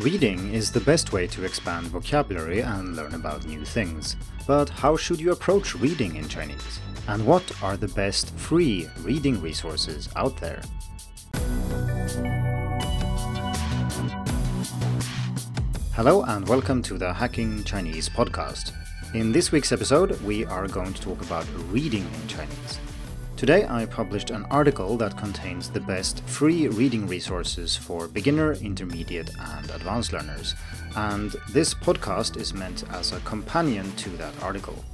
Reading is the best way to expand vocabulary and learn about new things. But how should you approach reading in Chinese? And what are the best free reading resources out there? Hello and welcome to the Hacking Chinese podcast. In this week's episode, we are going to talk about reading in Chinese. Today I published an article that contains the best free reading resources for beginner, intermediate and advanced learners, and this podcast is meant as a companion to that article.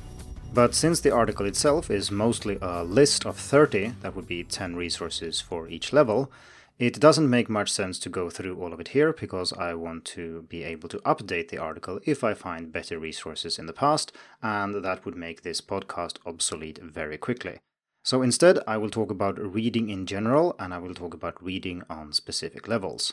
But since the article itself is mostly a list of 30, that would be 10 resources for each level, it doesn't make much sense to go through all of it here because I want to be able to update the article if I find better resources in the past, and that would make this podcast obsolete very quickly. So instead, I will talk about reading in general, and I will talk about reading on specific levels.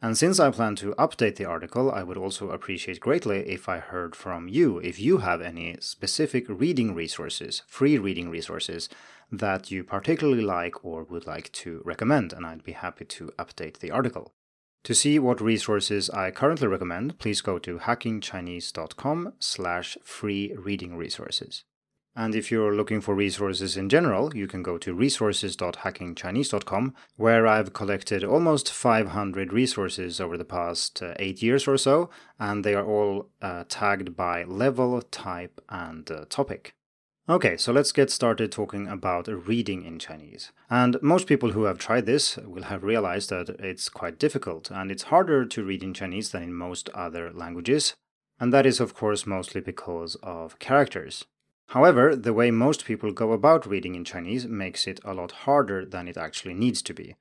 And since I plan to update the article, I would also appreciate greatly if I heard from you, if you have any specific reading resources, free reading resources, that you particularly like or would like to recommend, and I'd be happy to update the article. To see what resources I currently recommend, please go to hackingchinese.com/free-reading-resources. And if you're looking for resources in general, you can go to resources.hackingchinese.com, where I've collected almost 500 resources over the past 8 years or so, and they are all tagged by level, type, and topic. Okay, so let's get started talking about reading in Chinese. And most people who have tried this will have realized that it's quite difficult, and it's harder to read in Chinese than in most other languages, and that is of course mostly because of characters. However, the way most people go about reading in Chinese makes it a lot harder than it actually needs to be.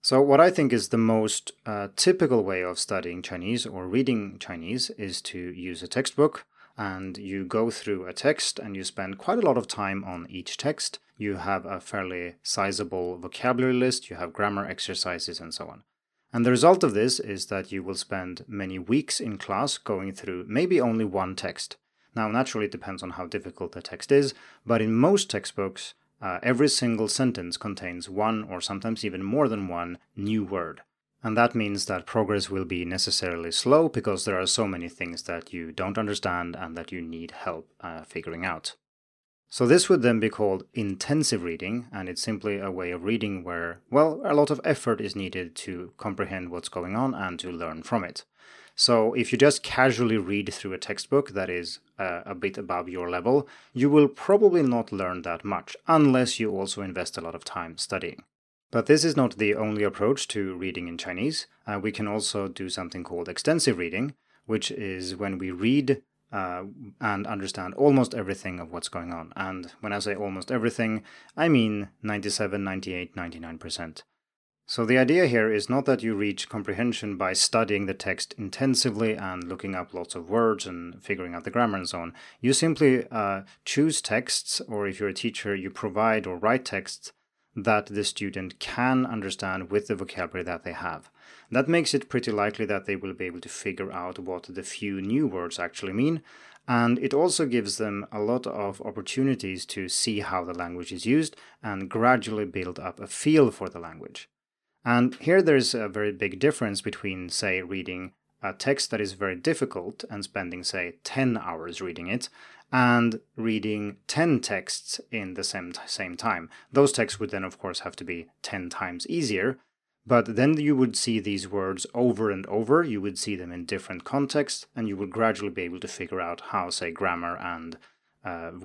So what I think is the most typical way of studying Chinese or reading Chinese is to use a textbook, and you go through a text and you spend quite a lot of time on each text. You have a fairly sizable vocabulary list, you have grammar exercises and so on. And the result of this is that you will spend many weeks in class going through maybe only one text. Now, naturally, it depends on how difficult the text is, but in most textbooks, every single sentence contains one or sometimes even more than one new word. And that means that progress will be necessarily slow because there are so many things that you don't understand and that you need help figuring out. So this would then be called intensive reading, and it's simply a way of reading where, well, a lot of effort is needed to comprehend what's going on and to learn from it. So if you just casually read through a textbook that is a bit above your level, you will probably not learn that much, unless you also invest a lot of time studying. But this is not the only approach to reading in Chinese. We can also do something called extensive reading, which is when we read and understand almost everything of what's going on. And when I say almost everything, I mean 97, 98, 99%. So the idea here is not that you reach comprehension by studying the text intensively and looking up lots of words and figuring out the grammar and so on. You simply choose texts, or if you're a teacher, you provide or write texts that the student can understand with the vocabulary that they have. That makes it pretty likely that they will be able to figure out what the few new words actually mean, and it also gives them a lot of opportunities to see how the language is used and gradually build up a feel for the language. And here there's a very big difference between, say, reading a text that is very difficult and spending, say, 10 hours reading it, and reading 10 texts in the same time. Those texts would then, of course, have to be 10 times easier, but then you would see these words over and over, you would see them in different contexts, and you would gradually be able to figure out how, say, grammar and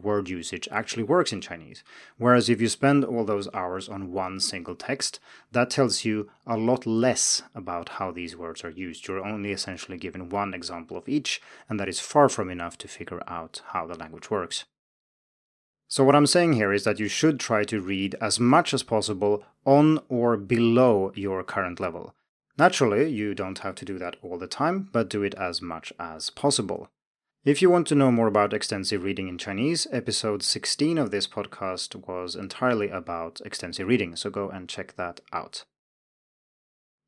word usage actually works in Chinese. Whereas if you spend all those hours on one single text, that tells you a lot less about how these words are used. You're only essentially given one example of each, and that is far from enough to figure out how the language works. So what I'm saying here is that you should try to read as much as possible on or below your current level. Naturally, you don't have to do that all the time, but do it as much as possible. If you want to know more about extensive reading in Chinese, episode 16 of this podcast was entirely about extensive reading, so go and check that out.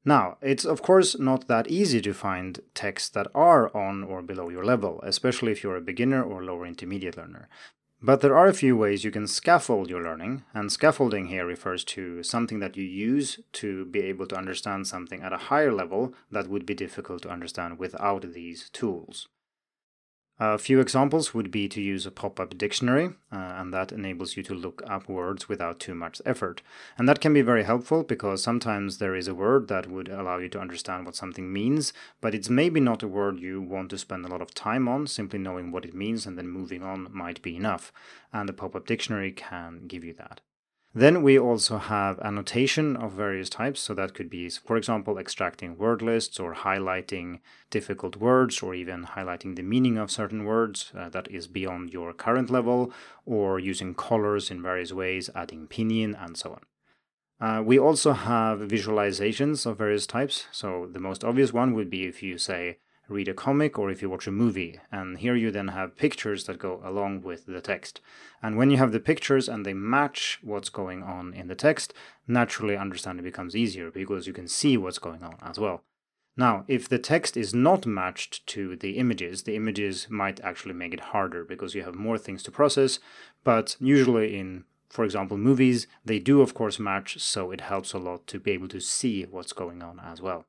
Now, it's of course not that easy to find texts that are on or below your level, especially if you're a beginner or lower intermediate learner. But there are a few ways you can scaffold your learning, and scaffolding here refers to something that you use to be able to understand something at a higher level that would be difficult to understand without these tools. A few examples would be to use a pop-up dictionary, and that enables you to look up words without too much effort. And that can be very helpful because sometimes there is a word that would allow you to understand what something means, but it's maybe not a word you want to spend a lot of time on. Simply knowing what it means and then moving on might be enough. And the pop-up dictionary can give you that. Then we also have annotation of various types, so that could be, for example, extracting word lists or highlighting difficult words or even highlighting the meaning of certain words that is beyond your current level, or using colors in various ways, adding pinyin, and so on. We also have visualizations of various types, so the most obvious one would be if you say read a comic or if you watch a movie, and here you then have pictures that go along with the text. And when you have the pictures and they match what's going on in the text, naturally understanding becomes easier because you can see what's going on as well. Now, if the text is not matched to the images might actually make it harder because you have more things to process, but usually in, for example, movies, they do of course match, so it helps a lot to be able to see what's going on as well.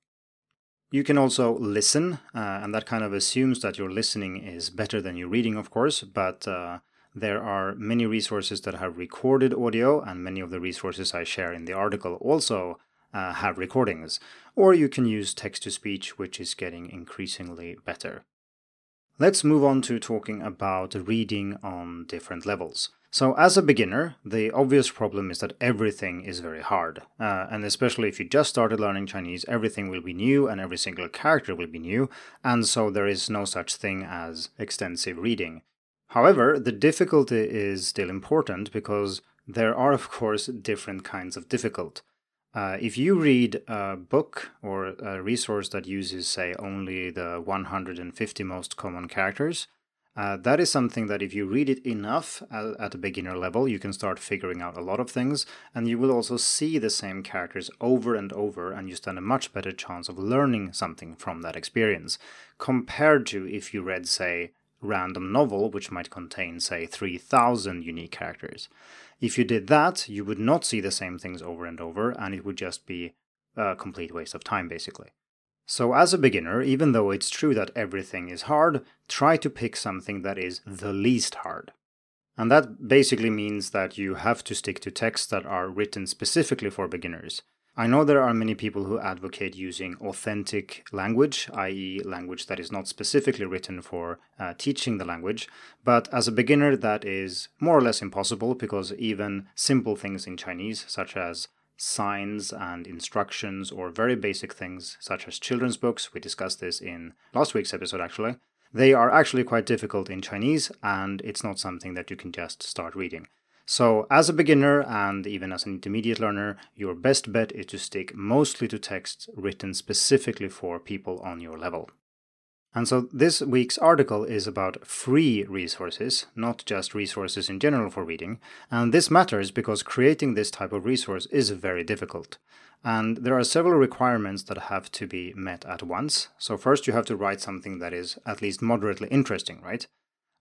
You can also listen, and that kind of assumes that your listening is better than your reading, of course, but there are many resources that have recorded audio, and many of the resources I share in the article also have recordings. Or you can use text-to-speech, which is getting increasingly better. Let's move on to talking about reading on different levels. So as a beginner, the obvious problem is that everything is very hard. And especially if you just started learning Chinese, everything will be new and every single character will be new. And so there is no such thing as extensive reading. However, the difficulty is still important because there are, of course, different kinds of difficult. If you read a book or a resource that uses, say, only the 150 most common characters, that is something that if you read it enough at a beginner level, you can start figuring out a lot of things, and you will also see the same characters over and over, and you stand a much better chance of learning something from that experience, compared to if you read, say, random novel, which might contain, say, 3,000 unique characters. If you did that, you would not see the same things over and over, and it would just be a complete waste of time, basically. So as a beginner, even though it's true that everything is hard, try to pick something that is the least hard. And that basically means that you have to stick to texts that are written specifically for beginners. I know there are many people who advocate using authentic language, i.e. language that is not specifically written for teaching the language, but as a beginner that is more or less impossible because even simple things in Chinese, such as signs and instructions or very basic things such as children's books, we discussed this in last week's episode actually, they are actually quite difficult in Chinese and it's not something that you can just start reading. So as a beginner and even as an intermediate learner, your best bet is to stick mostly to texts written specifically for people on your level. And so this week's article is about free resources, not just resources in general for reading. And this matters because creating this type of resource is very difficult. And there are several requirements that have to be met at once. So first you have to write something that is at least moderately interesting, right?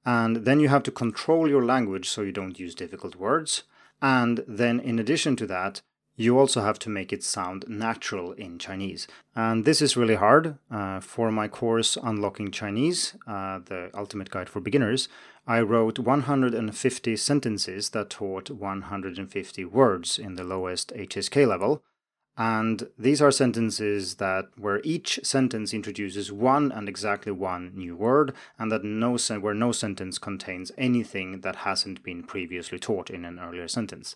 And then you have to control your language so you don't use difficult words. And then in addition to that, you also have to make it sound natural in Chinese. And this is really hard. For my course, Unlocking Chinese, the ultimate guide for beginners, I wrote 150 sentences that taught 150 words in the lowest HSK level. And these are sentences that where each sentence introduces one and exactly one new word, and that where no sentence contains anything that hasn't been previously taught in an earlier sentence.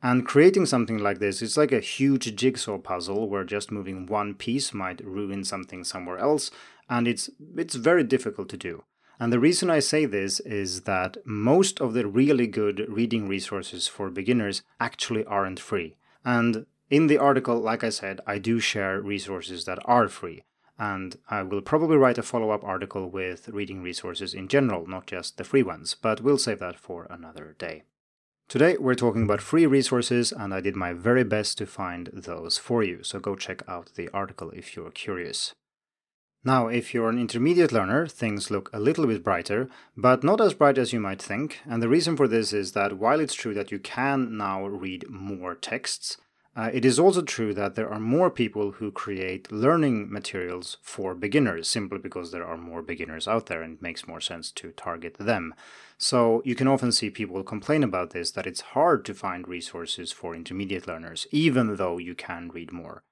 And creating something like this is like a huge jigsaw puzzle where just moving one piece might ruin something somewhere else, and it's very difficult to do. And the reason I say this is that most of the really good reading resources for beginners actually aren't free. And in the article, like I said, I do share resources that are free, and I will probably write a follow-up article with reading resources in general, not just the free ones, but we'll save that for another day. Today we're talking about free resources, and I did my very best to find those for you, so go check out the article if you're curious. Now, if you're an intermediate learner, things look a little bit brighter, but not as bright as you might think. And the reason for this is that while it's true that you can now read more texts, it is also true that there are more people who create learning materials for beginners, simply because there are more beginners out there and it makes more sense to target them. So you can often see people complain about this, that it's hard to find resources for intermediate learners, even though you can read more.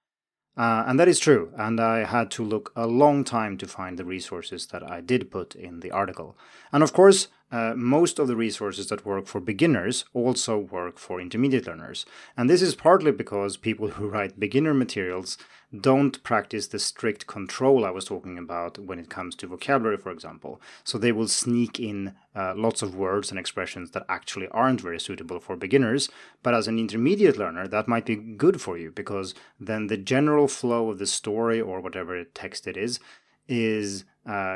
And that is true, and I had to look a long time to find the resources that I did put in the article. And of course, most of the resources that work for beginners also work for intermediate learners. And this is partly because people who write beginner materials don't practice the strict control I was talking about when it comes to vocabulary, for example. So they will sneak in lots of words and expressions that actually aren't very suitable for beginners. But as an intermediate learner, that might be good for you, because then the general flow of the story or whatever text it is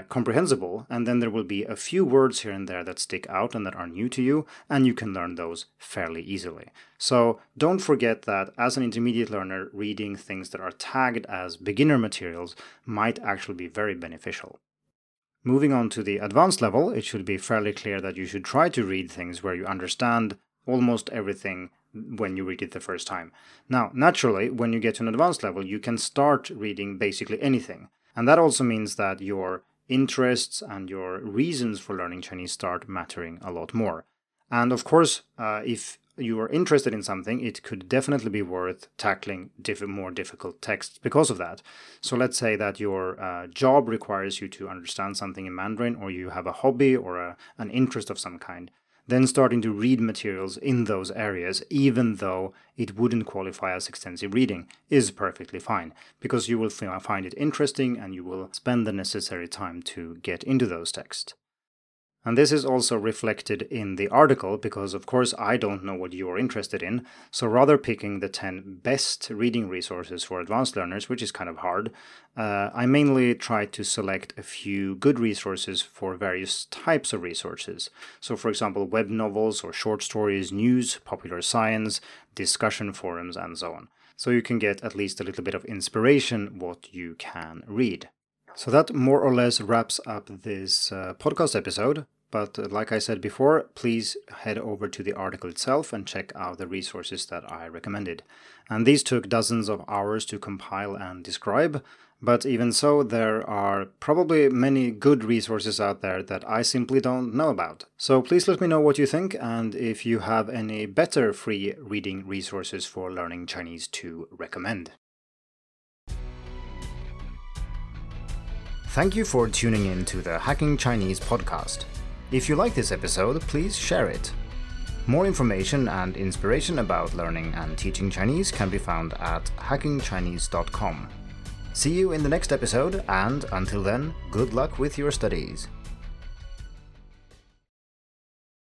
comprehensible, and then there will be a few words here and there that stick out and that are new to you, and you can learn those fairly easily. So don't forget that as an intermediate learner, reading things that are tagged as beginner materials might actually be very beneficial. Moving on to the advanced level, it should be fairly clear that you should try to read things where you understand almost everything when you read it the first time. Now, naturally, when you get to an advanced level, you can start reading basically anything. And that also means that your interests and your reasons for learning Chinese start mattering a lot more. And of course, if you are interested in something, it could definitely be worth tackling more difficult texts because of that. So let's say that your job requires you to understand something in Mandarin, or you have a hobby or an interest of some kind. Then starting to read materials in those areas, even though it wouldn't qualify as extensive reading, is perfectly fine, because you will find it interesting and you will spend the necessary time to get into those texts. And this is also reflected in the article, because of course I don't know what you're interested in, so rather picking the 10 best reading resources for advanced learners, which is kind of hard, I mainly tried to select a few good resources for various types of resources. So for example, web novels or short stories, news, popular science, discussion forums, and so on. So you can get at least a little bit of inspiration what you can read. So that more or less wraps up this podcast episode. But like I said before, please head over to the article itself and check out the resources that I recommended. And these took dozens of hours to compile and describe, but even so, there are probably many good resources out there that I simply don't know about. So please let me know what you think, and if you have any better free reading resources for learning Chinese to recommend. Thank you for tuning in to the Hacking Chinese podcast. If you like this episode, please share it. More information and inspiration about learning and teaching Chinese can be found at hackingchinese.com. See you in the next episode, and until then, good luck with your studies.